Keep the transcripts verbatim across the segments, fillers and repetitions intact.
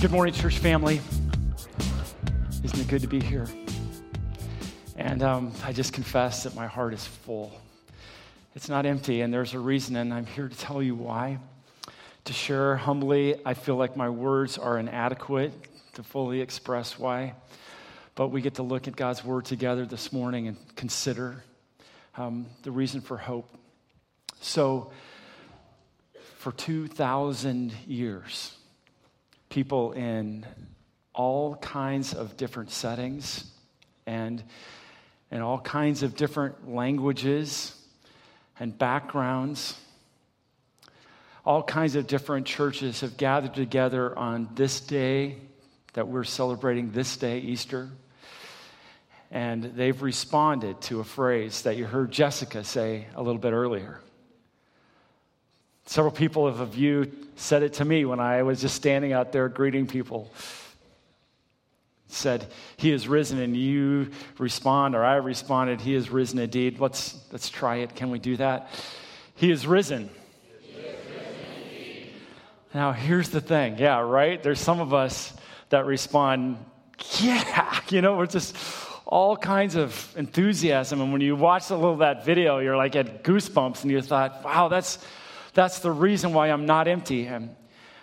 Good morning, church family. Isn't it good to be here? And um, I just confess that my heart is full. It's not empty, and there's a reason, and I'm here to tell you why. To share humbly, I feel like my words are inadequate to fully express why. But we get to look at God's word together this morning and consider um, the reason for hope. So, for two thousand years, people in all kinds of different settings and in all kinds of different languages and backgrounds, all kinds of different churches have gathered together on this day that we're celebrating this day, Easter, and they've responded to a phrase that you heard Jessica say a little bit earlier. Several people of you said it to me when I was just standing out there greeting people. Said, "He is risen," and you respond, or I responded, "He is risen indeed." Let's let's try it. Can we do that? He is risen. He is risen indeed. Now here's the thing. Yeah, right? There's some of us that respond, yeah, you know, we're just all kinds of enthusiasm. And when you watch a little of that video, you're like at goosebumps, and you thought, wow, that's That's the reason why I'm not empty. And,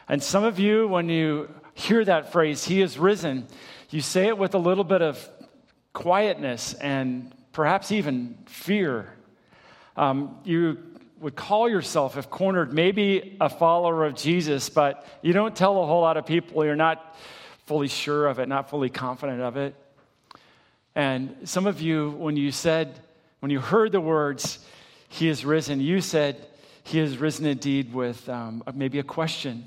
and some of you, when you hear that phrase, "He is risen," you say it with a little bit of quietness and perhaps even fear. Um, you would call yourself, if cornered, maybe a follower of Jesus, but you don't tell a whole lot of people. You're not fully sure of it, not fully confident of it. And some of you, when you said, when you heard the words, "He is risen," you said, "He is risen indeed," with um, maybe a question.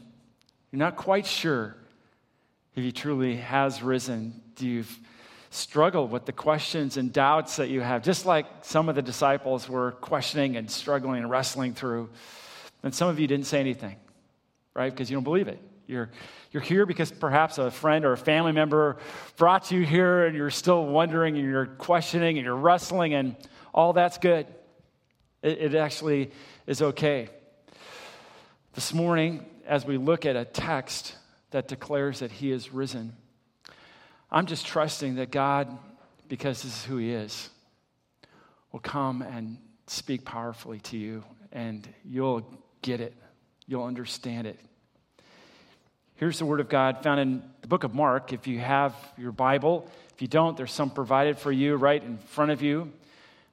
You're not quite sure if he truly has risen. Do you struggle with the questions and doubts that you have, just like some of the disciples were questioning and struggling and wrestling through? And some of you didn't say anything, right? Because you don't believe it. You're you're here because perhaps a friend or a family member brought you here, and you're still wondering, and you're questioning, and you're wrestling, and all that's good. It, it actually is okay. This morning, as we look at a text that declares that he is risen, I'm just trusting that God, because this is who he is, will come and speak powerfully to you, and you'll get it. You'll understand it. Here's the word of God found in the book of Mark. If you have your Bible, if you don't, there's some provided for you right in front of you.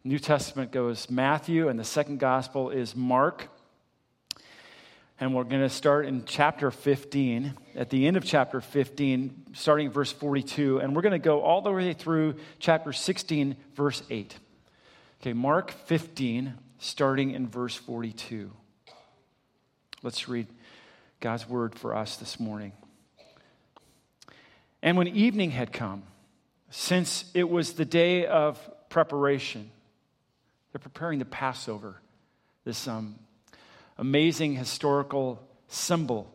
New Testament goes Matthew, and the second gospel is Mark. And we're going to start in chapter fifteen, at the end of chapter fifteen, starting at verse forty-two, and we're going to go all the way through chapter sixteen, verse eight. Okay, Mark fifteen, starting in verse forty-two. Let's read God's word for us this morning. "And when evening had come, since it was the day of preparation," they're preparing the Passover, this um, amazing historical symbol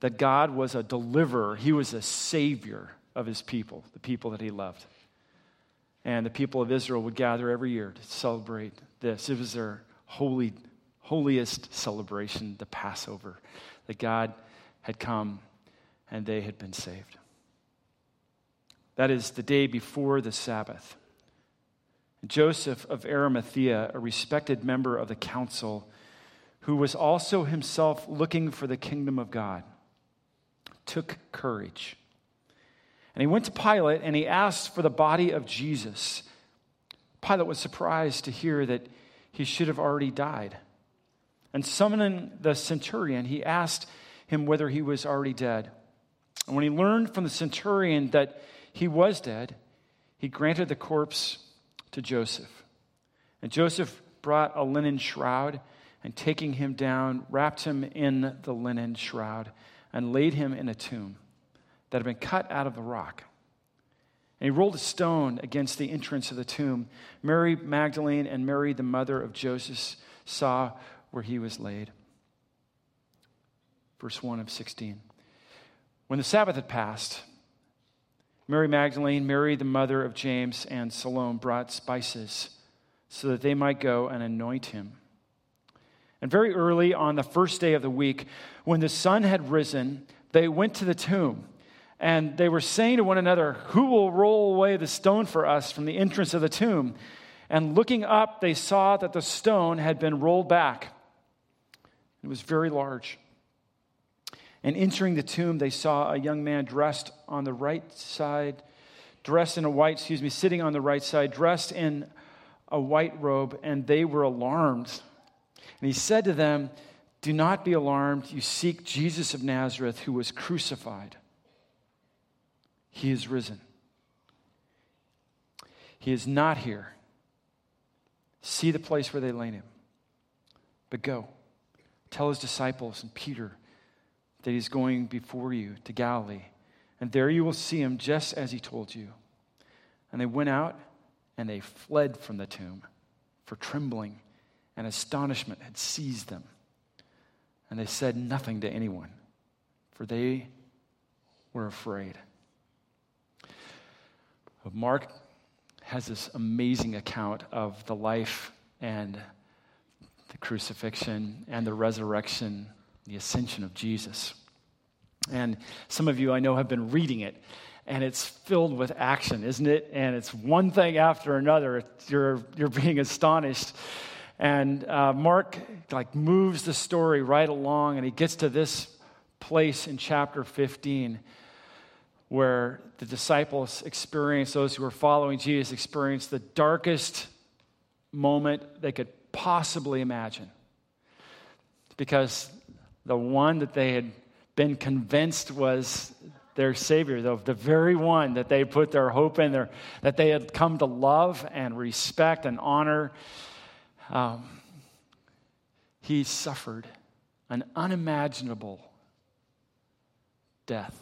that God was a deliverer. He was a savior of his people, the people that he loved. And the people of Israel would gather every year to celebrate this. It was their holy, holiest celebration, the Passover, that God had come and they had been saved. That is the day before the Sabbath. Joseph of Arimathea, a respected member of the council, who was also himself looking for the kingdom of God, took courage. And he went to Pilate, and he asked for the body of Jesus. Pilate was surprised to hear that he should have already died. And summoning the centurion, he asked him whether he was already dead. And when he learned from the centurion that he was dead, he granted the corpse to Joseph. And Joseph brought a linen shroud, and taking him down, wrapped him in the linen shroud and laid him in a tomb that had been cut out of the rock. And he rolled a stone against the entrance of the tomb. Mary Magdalene and Mary, the mother of Joseph, saw where he was laid. Verse one of sixteen. When the Sabbath had passed, Mary Magdalene, Mary the mother of James, and Salome brought spices so that they might go and anoint him. And very early on the first day of the week, when the sun had risen, they went to the tomb, and they were saying to one another, "Who will roll away the stone for us from the entrance of the tomb?" And looking up, they saw that the stone had been rolled back. It was very large. And entering the tomb, they saw a young man dressed on the right side, dressed in a white, excuse me, sitting on the right side, dressed in a white robe, and they were alarmed. And he said to them, "Do not be alarmed. You seek Jesus of Nazareth, who was crucified. He is risen. He is not here. See the place where they laid him. But go, tell his disciples and Peter that he's going before you to Galilee, and there you will see him just as he told you." And they went out and they fled from the tomb, for trembling and astonishment had seized them. And they said nothing to anyone, for they were afraid. Mark has this amazing account of the life and the crucifixion and the resurrection, the ascension of Jesus. And some of you I know have been reading it, and it's filled with action, isn't it? And it's one thing after another. You're you're being astonished. And uh, Mark like moves the story right along, and he gets to this place in chapter fifteen where the disciples experience, those who were following Jesus experience the darkest moment they could possibly imagine, because the one that they had been convinced was their Savior, the, the very one that they put their hope in, their, that they had come to love and respect and honor, um, he suffered an unimaginable death.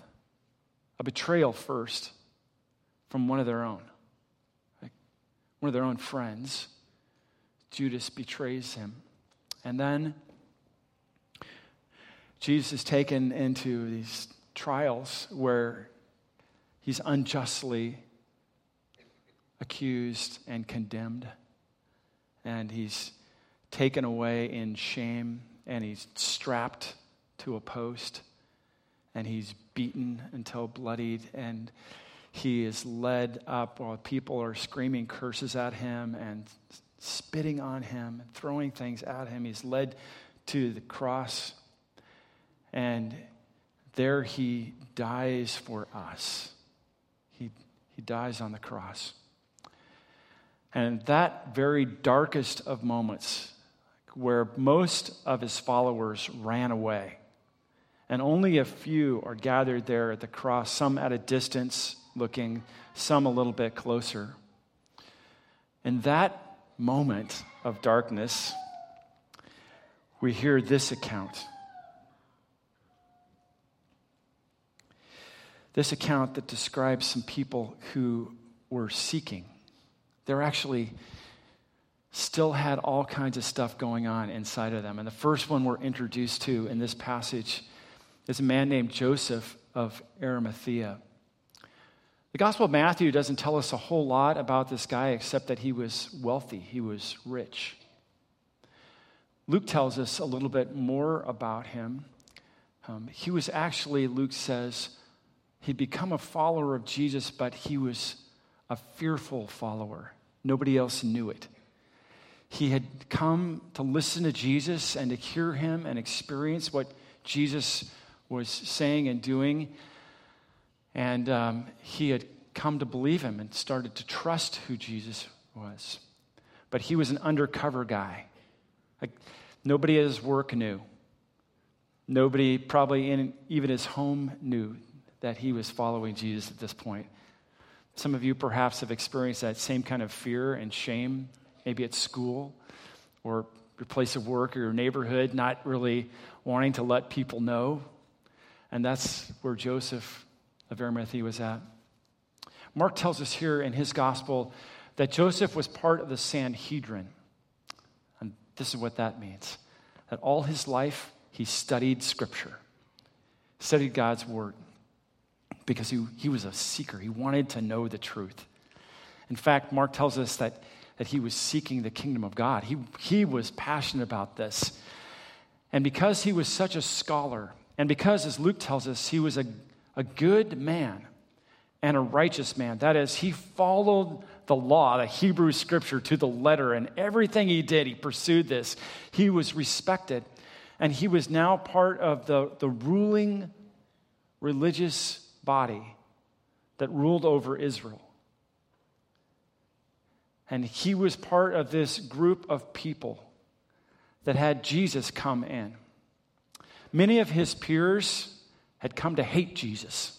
A betrayal first from one of their own. Like one of their own friends. Judas betrays him. And then Jesus is taken into these trials where he's unjustly accused and condemned. And he's taken away in shame, and he's strapped to a post, and he's beaten until bloodied, and he is led up while people are screaming curses at him and spitting on him and throwing things at him. He's led to the cross, and there he dies for us. He he dies on the cross. And that very darkest of moments, where most of his followers ran away, and only a few are gathered there at the cross, some at a distance looking, some a little bit closer. In that moment of darkness, we hear this account. This account that describes some people who were seeking. They're actually still had all kinds of stuff going on inside of them. And the first one we're introduced to in this passage is a man named Joseph of Arimathea. The Gospel of Matthew doesn't tell us a whole lot about this guy except that he was wealthy, he was rich. Luke tells us a little bit more about him. Um, he was actually, Luke says, he'd become a follower of Jesus, but he was a fearful follower. Nobody else knew it. He had come to listen to Jesus and to hear him and experience what Jesus was saying and doing, and um, he had come to believe him and started to trust who Jesus was. But he was an undercover guy. Like, nobody at his work knew. Nobody probably in even his home knew that he was following Jesus at this point. Some of you perhaps have experienced that same kind of fear and shame, maybe at school or your place of work or your neighborhood, not really wanting to let people know. And that's where Joseph of Arimathea was at. Mark tells us here in his gospel that Joseph was part of the Sanhedrin. And this is what that means. That all his life, he studied Scripture, studied God's Word, because he, he was a seeker. He wanted to know the truth. In fact, Mark tells us that that he was seeking the kingdom of God. He, he was passionate about this. And because he was such a scholar, and because, as Luke tells us, he was a, a good man and a righteous man, that is, he followed the law, the Hebrew scripture, to the letter, and everything he did, he pursued this. He was respected, and he was now part of the, the ruling religious body that ruled over Israel. And he was part of this group of people that had Jesus come in. Many of his peers had come to hate Jesus.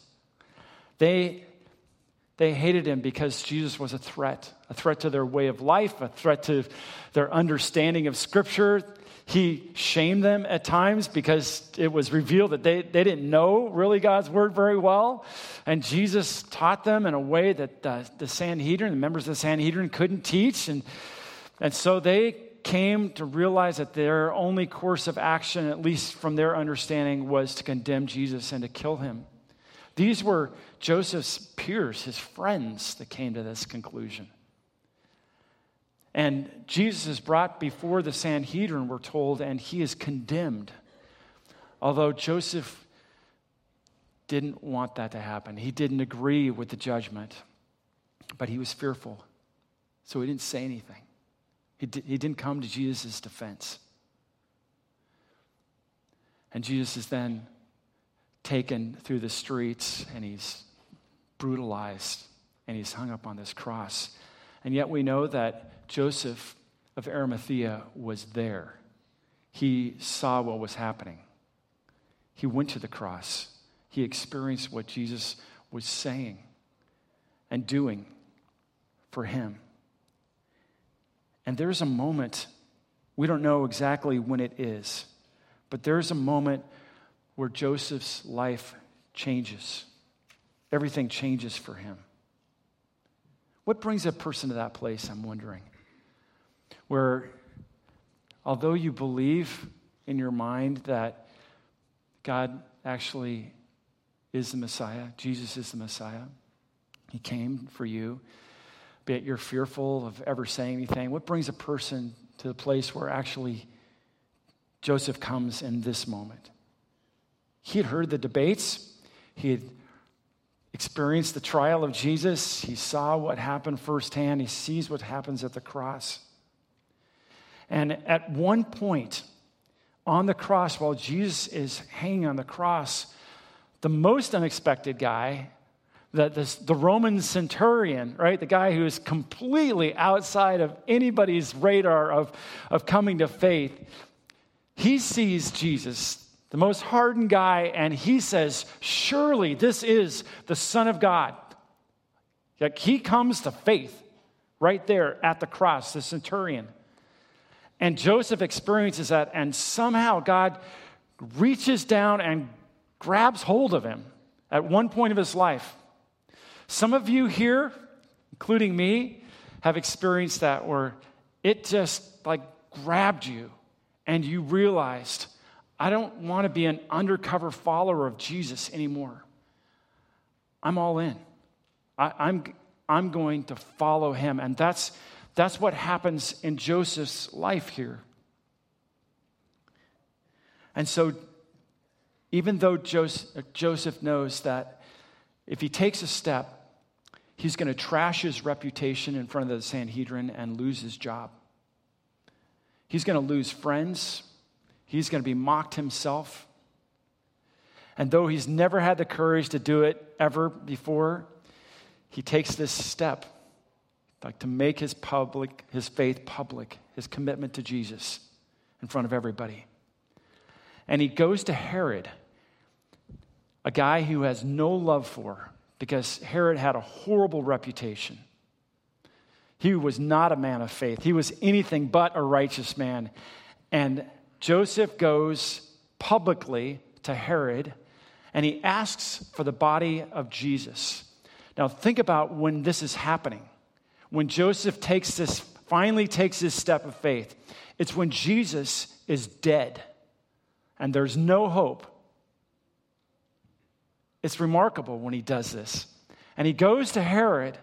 They, they hated him because Jesus was a threat, a threat to their way of life, a threat to their understanding of Scripture. He shamed them at times because it was revealed that they, they didn't know really God's word very well. And Jesus taught them in a way that the, the Sanhedrin, the members of the Sanhedrin, couldn't teach. And, and so they came to realize that their only course of action, at least from their understanding, was to condemn Jesus and to kill him. These were Joseph's peers, his friends, that came to this conclusion. And Jesus is brought before the Sanhedrin, we're told, and he is condemned. Although Joseph didn't want that to happen. He didn't agree with the judgment, but he was fearful. So he didn't say anything. He, did, he didn't come to Jesus' defense. And Jesus is then taken through the streets, and he's brutalized, and he's hung up on this cross. And yet we know that Joseph of Arimathea was there. He saw what was happening. He went to the cross. He experienced what Jesus was saying and doing for him. And there's a moment, we don't know exactly when it is, but there's a moment where Joseph's life changes. Everything changes for him. What brings a person to that place, I'm wondering, where although you believe in your mind that God actually is the Messiah, Jesus is the Messiah, he came for you, but you're fearful of ever saying anything. What brings a person to the place where actually Joseph comes in this moment? He had heard the debates. He had experienced the trial of Jesus. He saw what happened firsthand. He sees what happens at the cross. And at one point on the cross, while Jesus is hanging on the cross, the most unexpected guy, the, the, the Roman centurion, right, the guy who is completely outside of anybody's radar of, of coming to faith, he sees Jesus, the most hardened guy, and he says, surely this is the Son of God. Like, he comes to faith right there at the cross, the centurion. And Joseph experiences that, and somehow God reaches down and grabs hold of him at one point of his life. Some of you here, including me, have experienced that where it just like grabbed you and you realized, I don't want to be an undercover follower of Jesus anymore. I'm all in. I, I'm, I'm going to follow him. And that's, that's what happens in Joseph's life here. And so even though Joseph, Joseph knows that if he takes a step, he's going to trash his reputation in front of the Sanhedrin and lose his job. He's going to lose friends. He's going to be mocked himself. And though he's never had the courage to do it ever before, he takes this step, like to make his public, his faith public, his commitment to Jesus in front of everybody. And he goes to Herod, a guy who has no love for, because Herod had a horrible reputation. He was not a man of faith. He was anything but a righteous man. And Joseph goes publicly to Herod, and he asks for the body of Jesus. Now, think about when this is happening. When Joseph takes this, finally takes this step of faith, it's when Jesus is dead, and there's no hope. It's remarkable when he does this. And he goes to Herod,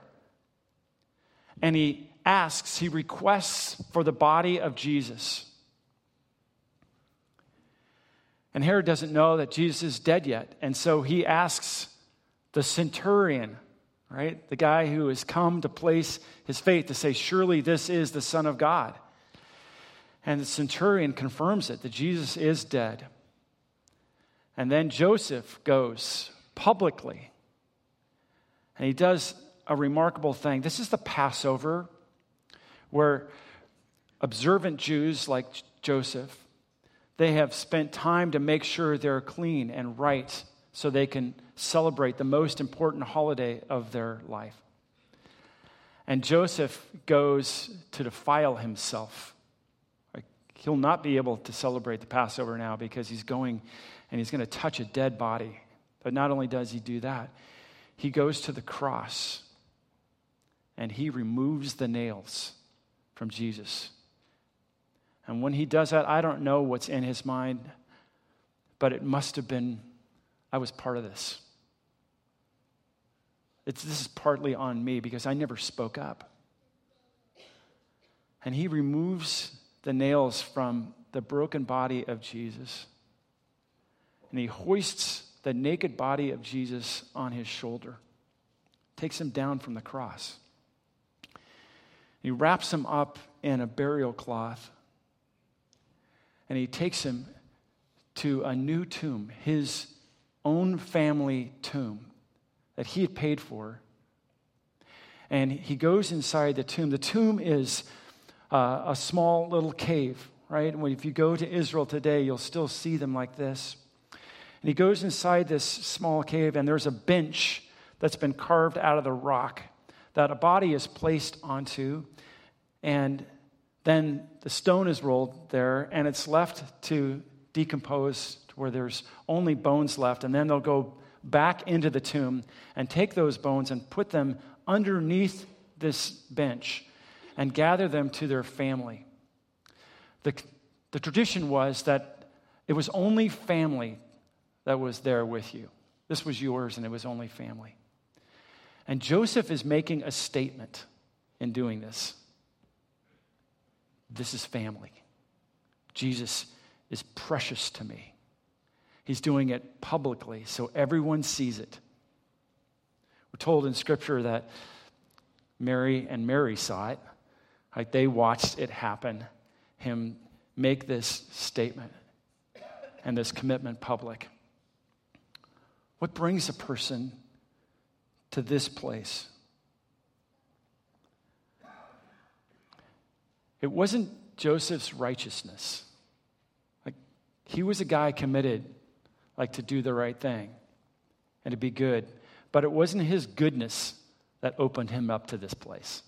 and he asks, he requests for the body of Jesus. And Herod doesn't know that Jesus is dead yet. And so he asks the centurion, right? The guy who has come to place his faith to say, surely this is the Son of God. And the centurion confirms it, that Jesus is dead. And then Joseph goes publicly. And he does a remarkable thing. This is the Passover where observant Jews like Joseph, they have spent time to make sure they're clean and right so they can celebrate the most important holiday of their life. And Joseph goes to defile himself. Like, he'll not be able to celebrate the Passover now because he's going and he's going to touch a dead body. But not only does he do that, he goes to the cross and he removes the nails from Jesus. And when he does that, I don't know what's in his mind, but it must have been, I was part of this. It's, this is partly on me because I never spoke up. And he removes the nails from the broken body of Jesus. And he hoists the naked body of Jesus on his shoulder, takes him down from the cross. He wraps him up in a burial cloth. And he takes him to a new tomb, his own family tomb that he had paid for. And he goes inside the tomb. The tomb is uh, a small little cave, right? And if you go to Israel today, you'll still see them like this. And he goes inside this small cave, and there's a bench that's been carved out of the rock that a body is placed onto, and then the stone is rolled there, and it's left to decompose to where there's only bones left. And then they'll go back into the tomb and take those bones and put them underneath this bench and gather them to their family. The, the tradition was that it was only family that was there with you. This was yours, and it was only family. And Joseph is making a statement in doing this. This is family. Jesus is precious to me. He's doing it publicly so everyone sees it. We're told in Scripture that Mary and Mary saw it. Like they watched it happen, him make this statement and this commitment public. What brings a person to this place? It wasn't Joseph's righteousness. Like, he was a guy committed, like, to do the right thing and to be good. But it wasn't his goodness that opened him up to this place.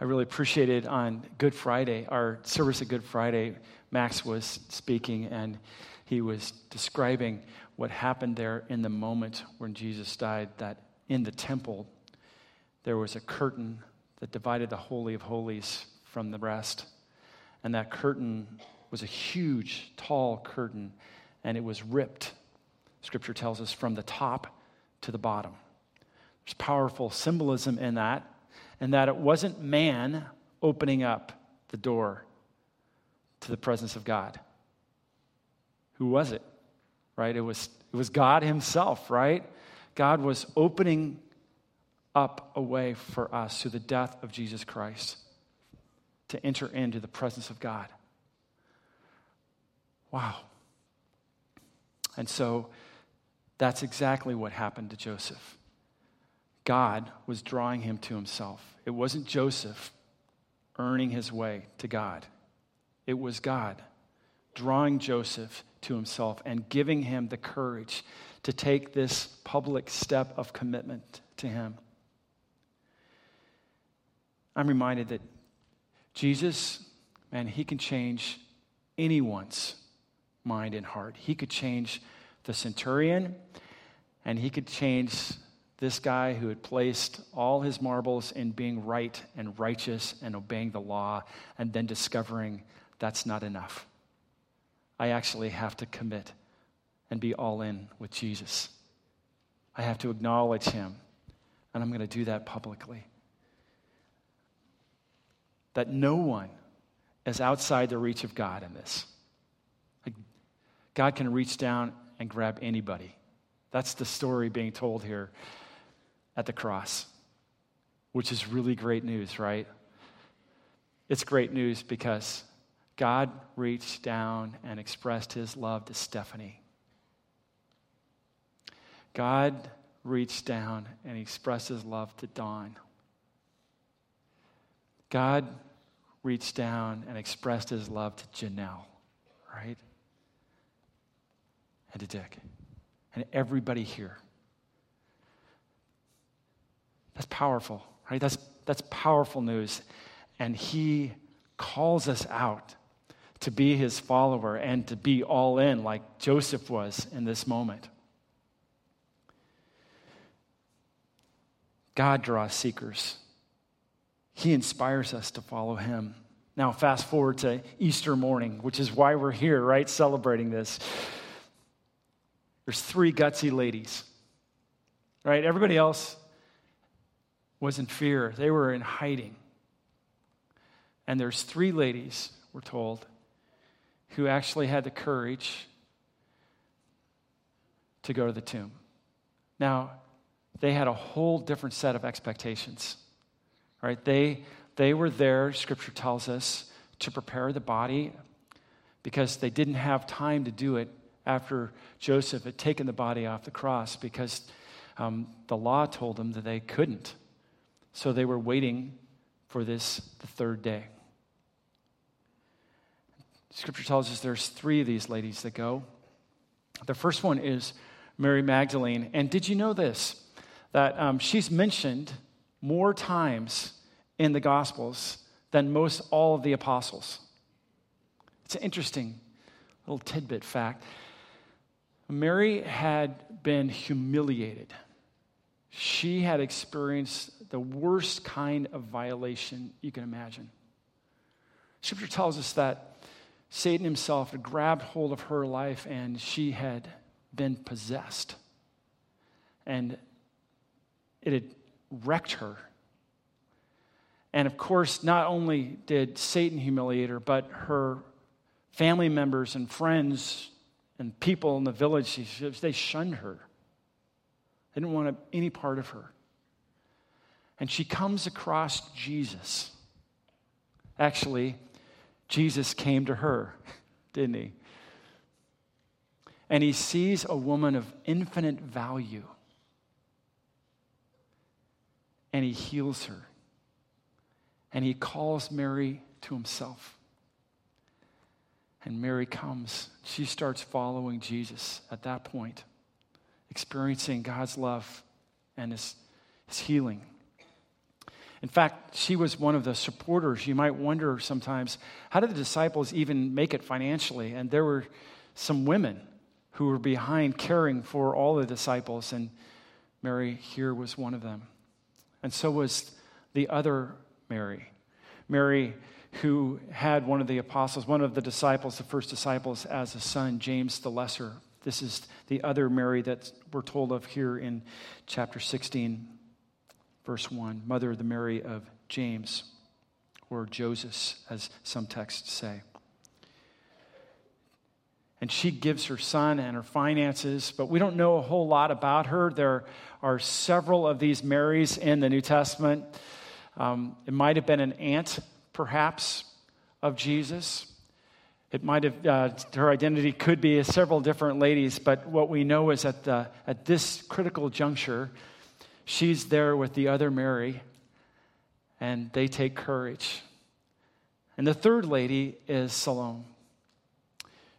I really appreciated on Good Friday, our service at Good Friday, Max was speaking, and he was describing what happened there in the moment when Jesus died, that in the temple there was a curtain that divided the Holy of Holies from the rest. And that curtain was a huge, tall curtain, and it was ripped, Scripture tells us, from the top to the bottom. There's powerful symbolism in that, and that it wasn't man opening up the door to the presence of God. Who was it? Right? It was, it was God himself, right? God was opening up a way for us through the death of Jesus Christ to enter into the presence of God. Wow. And so that's exactly what happened to Joseph. God was drawing him to himself. It wasn't Joseph earning his way to God. It was God drawing Joseph to himself and giving him the courage to take this public step of commitment to him. I'm reminded that Jesus, man, he can change anyone's mind and heart. He could change the centurion, and he could change this guy who had placed all his marbles in being right and righteous and obeying the law, and then discovering that's not enough. I actually have to commit and be all in with Jesus. I have to acknowledge him, and I'm going to do that publicly. that no one is outside the reach of God in this. Like, God can reach down and grab anybody. That's the story being told here at the cross, which is really great news, right? It's great news because God reached down and expressed his love to Stephanie. God reached down and expressed his love to Dawn. God reached down and expressed his love to Janelle, right? And to Dick. And everybody here. That's powerful, right? That's that's powerful news. And he calls us out to be his follower and to be all in like Joseph was in this moment. God draws seekers. He inspires us to follow him. Now, fast forward to Easter morning, which is why we're here, right, celebrating this. There's three gutsy ladies, right? Everybody else was in fear. They were in hiding. And there's three ladies, we're told, who actually had the courage to go to the tomb. Now, they had a whole different set of expectations, right? They, they were there, Scripture tells us, to prepare the body because they didn't have time to do it after Joseph had taken the body off the cross because um, the law told them that they couldn't. So they were waiting for this the third day. Scripture tells us there's three of these ladies that go. The first one is Mary Magdalene. And did you know this? That um, she's mentioned more times in the Gospels than most all of the apostles. It's an interesting little tidbit fact. Mary had been humiliated. She had experienced the worst kind of violation you can imagine. Scripture tells us that Satan himself had grabbed hold of her life and she had been possessed. And it had wrecked her. And of course, not only did Satan humiliate her, but her family members and friends and people in the village, they shunned her. They didn't want any part of her. And she comes across Jesus. Actually, Jesus came to her, didn't he? And he sees a woman of infinite value. And he heals her. And he calls Mary to himself. And Mary comes. She starts following Jesus at that point, experiencing God's love and his, his healing. In fact, she was one of the supporters. You might wonder sometimes, how did the disciples even make it financially? And there were some women who were behind caring for all the disciples, and Mary here was one of them. And so was the other Mary. Mary, who had one of the apostles, one of the disciples, the first disciples, as a son, James the Lesser. This is the other Mary that we're told of here in chapter sixteen, verse one, mother of the Mary of James, or Joseph, as some texts say. And she gives her son and her finances, but we don't know a whole lot about her. There are several of these Marys in the New Testament. Um, it might have been an aunt, perhaps, of Jesus. It might have uh, her identity could be several different ladies, but what we know is at the at this critical juncture, she's there with the other Mary, and they take courage. And the third lady is Salome.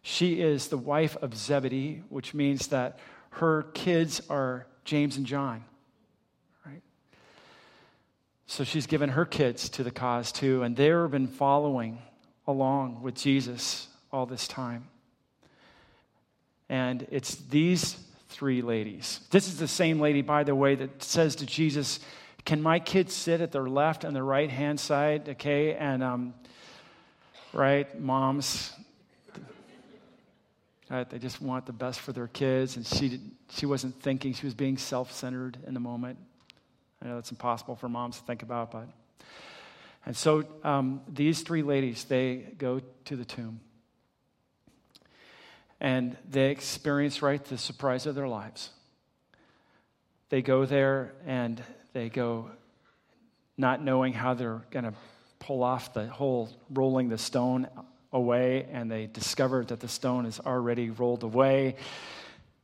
She is the wife of Zebedee, which means that her kids are James and John, right? So she's given her kids to the cause too, and they've been following along with Jesus all this time. And it's these three ladies. This is the same lady, by the way, that says to Jesus, can my kids sit at their left and their right-hand side, okay? And, um, right, moms... Right, they just want the best for their kids, and she didn't, she wasn't thinking. She was being self-centered in the moment. I know that's impossible for moms to think about, but And so um, these three ladies, they go to the tomb. And they experience, right, the surprise of their lives. They go there and they go not knowing how they're going to pull off the whole rolling the stone away, and they discover that the stone is already rolled away,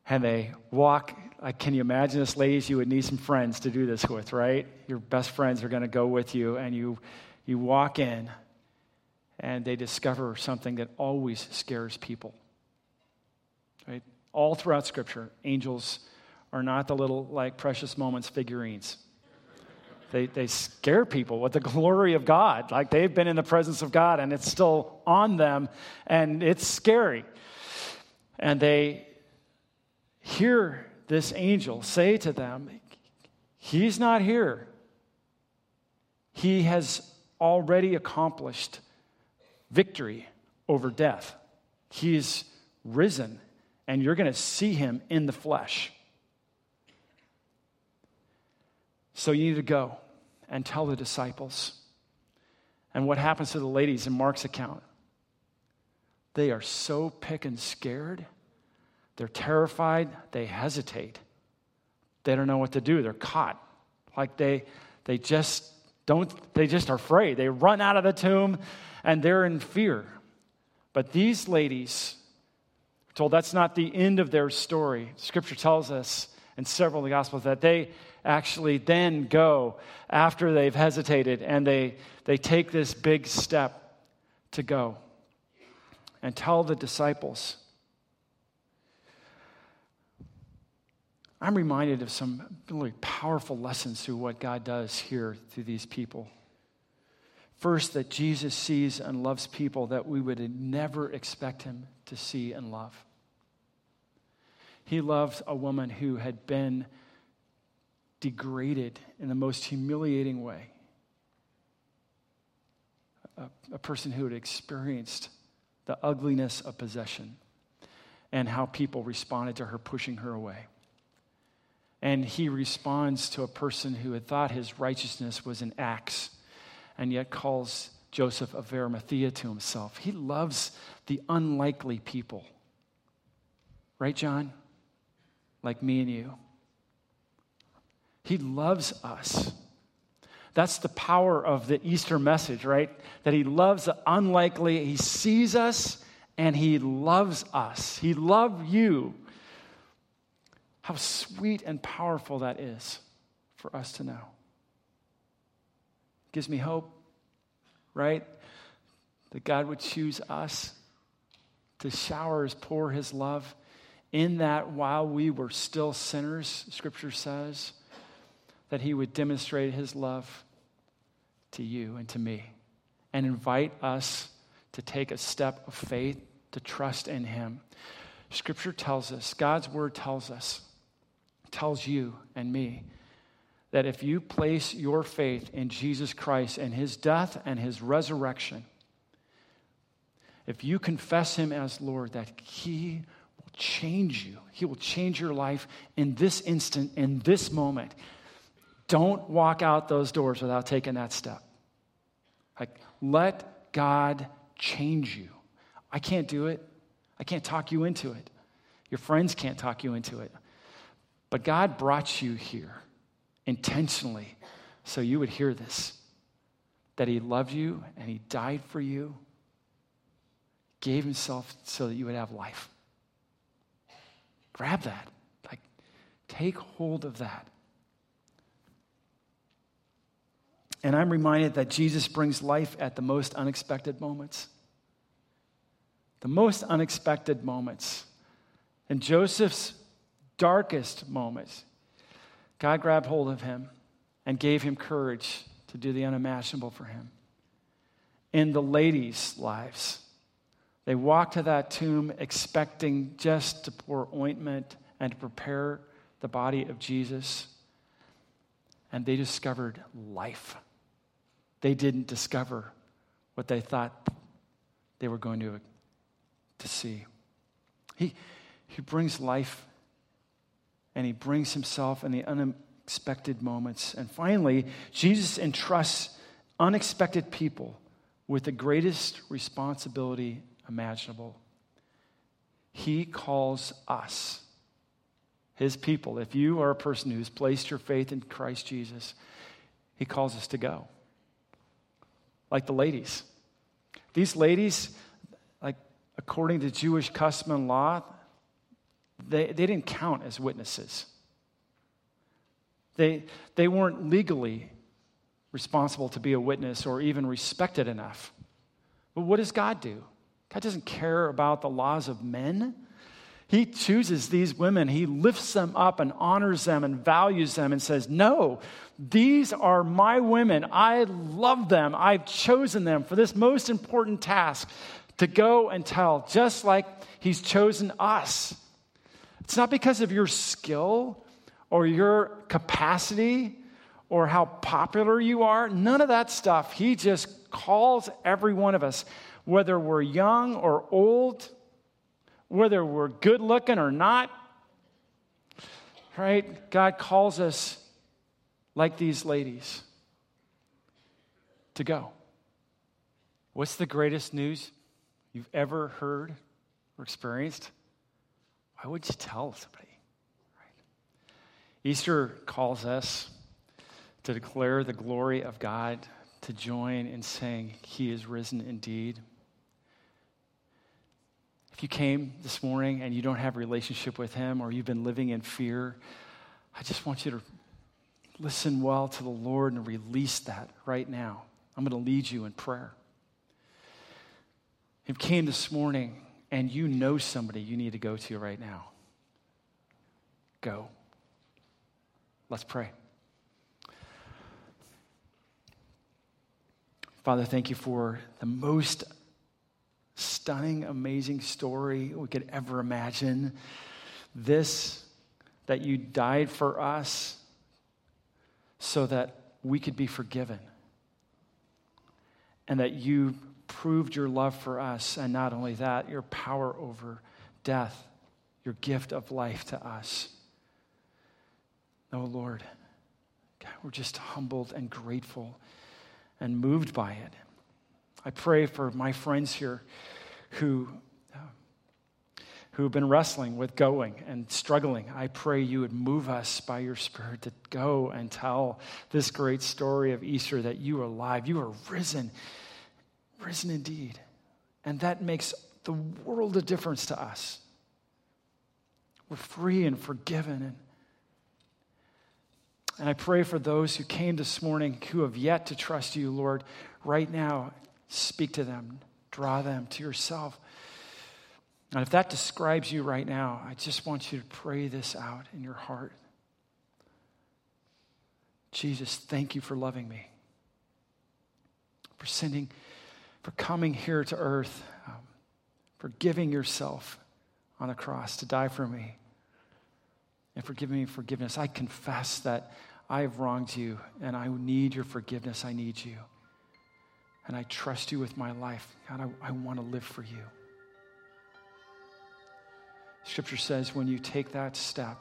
and they walk. Like, can you imagine this, ladies? You would need some friends to do this with, right? Your best friends are going to go with you, and you you walk in, and they discover something that always scares people. Right? All throughout Scripture, angels are not the little, like, Precious Moments figurines. They they scare people with the glory of God. Like, they've been in the presence of God, and it's still on them, and it's scary. And they hear this angel say to them, he's not here. He has already accomplished victory over death. He's risen, and you're going to see him in the flesh. So you need to go and tell the disciples. And what happens to the ladies in Mark's account? They are so pickin' scared. They're terrified. They hesitate. They don't know what to do. They're caught. Like they they just don't, they just are afraid. They run out of the tomb, and they're in fear. But these ladies are told that's not the end of their story. Scripture tells us in several of the Gospels that they actually then go after they've hesitated, and they, they take this big step to go and tell the disciples. I'm reminded of some really powerful lessons through what God does here through these people. First, that Jesus sees and loves people that we would never expect him to see and love. He loved a woman who had been degraded in the most humiliating way. A, a person who had experienced the ugliness of possession and how people responded to her pushing her away. And he responds to a person who had thought his righteousness was an axe and yet calls Joseph of Arimathea to himself. He loves the unlikely people. Right, John? Like me and you. He loves us. That's the power of the Easter message, right? That he loves the unlikely. He sees us, and he loves us. He loved you. How sweet and powerful that is for us to know. Gives me hope, right? That God would choose us to shower his pour his love. In that while we were still sinners, Scripture says, that he would demonstrate his love to you and to me and invite us to take a step of faith to trust in him. Scripture tells us, God's word tells us, tells you and me, that if you place your faith in Jesus Christ and his death and his resurrection, if you confess him as Lord, that he change you. He will change your life in this instant, in this moment. Don't walk out those doors without taking that step. Like, let God change you. I can't do it. I can't talk you into it. Your friends can't talk you into it. But God brought you here intentionally so you would hear this, that he loved you and he died for you, gave himself so that you would have life. Grab that. Like, take hold of that. And I'm reminded that Jesus brings life at the most unexpected moments. The most unexpected moments. In Joseph's darkest moments, God grabbed hold of him and gave him courage to do the unimaginable for him. In the ladies' lives, they walk to that tomb expecting just to pour ointment and to prepare the body of Jesus. And they discovered life. They didn't discover what they thought they were going to, to see. He, he brings life, and he brings himself in the unexpected moments. And finally, Jesus entrusts unexpected people with the greatest responsibility imaginable. He calls us, his people. If you are a person who's placed your faith in Christ Jesus, he calls us to go. Like the ladies. These ladies, like according to Jewish custom and law, they, they didn't count as witnesses. They, they weren't legally responsible to be a witness or even respected enough. But what does God do? God doesn't care about the laws of men. He chooses these women. He lifts them up and honors them and values them and says, no, these are my women. I love them. I've chosen them for this most important task, to go and tell, just like he's chosen us. It's not because of your skill or your capacity or how popular you are. None of that stuff. He just calls every one of us, whether we're young or old, whether we're good looking or not, right? God calls us, like these ladies, to go. What's the greatest news you've ever heard or experienced? Why would you tell somebody? Right? Easter calls us to declare the glory of God, to join in saying, he is risen indeed. If you came this morning and you don't have a relationship with him, or you've been living in fear, I just want you to listen well to the Lord and release that right now. I'm going to lead you in prayer. If you came this morning and you know somebody you need to go to right now, go. Let's pray. Father, thank you for the most stunning, amazing story we could ever imagine. This, that you died for us so that we could be forgiven, and that you proved your love for us, and not only that, your power over death, your gift of life to us. Oh Lord, God, we're just humbled and grateful and moved by it. I pray for my friends here who uh, who have been wrestling with going and struggling. I pray you would move us by your Spirit to go and tell this great story of Easter, that you are alive, you are risen, risen indeed. And that makes the world of difference to us. We're free and forgiven. And, and I pray for those who came this morning who have yet to trust you, Lord, right now. Speak to them, draw them to yourself. And if that describes you right now, I just want you to pray this out in your heart. Jesus, thank you for loving me, for sending, for coming here to earth, um, for giving yourself on the cross to die for me, and for giving me forgiveness. I confess that I have wronged you, and I need your forgiveness. I need you. And I trust you with my life. God, I, I want to live for you. Scripture says when you take that step,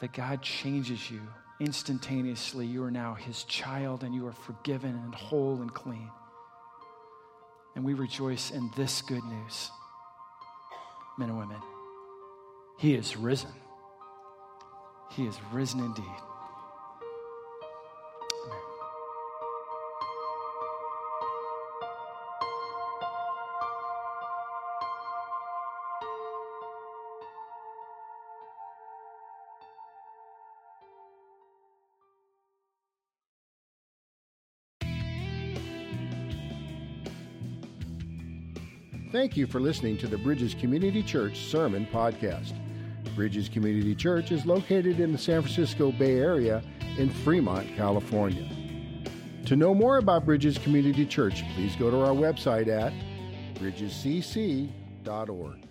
that God changes you instantaneously. You are now his child, and you are forgiven and whole and clean. And we rejoice in this good news, men and women. He is risen. He is risen indeed. Thank you for listening to the Bridges Community Church Sermon Podcast. Bridges Community Church is located in the San Francisco Bay Area in Fremont, California. To know more about Bridges Community Church, please go to our website at bridges c c dot org.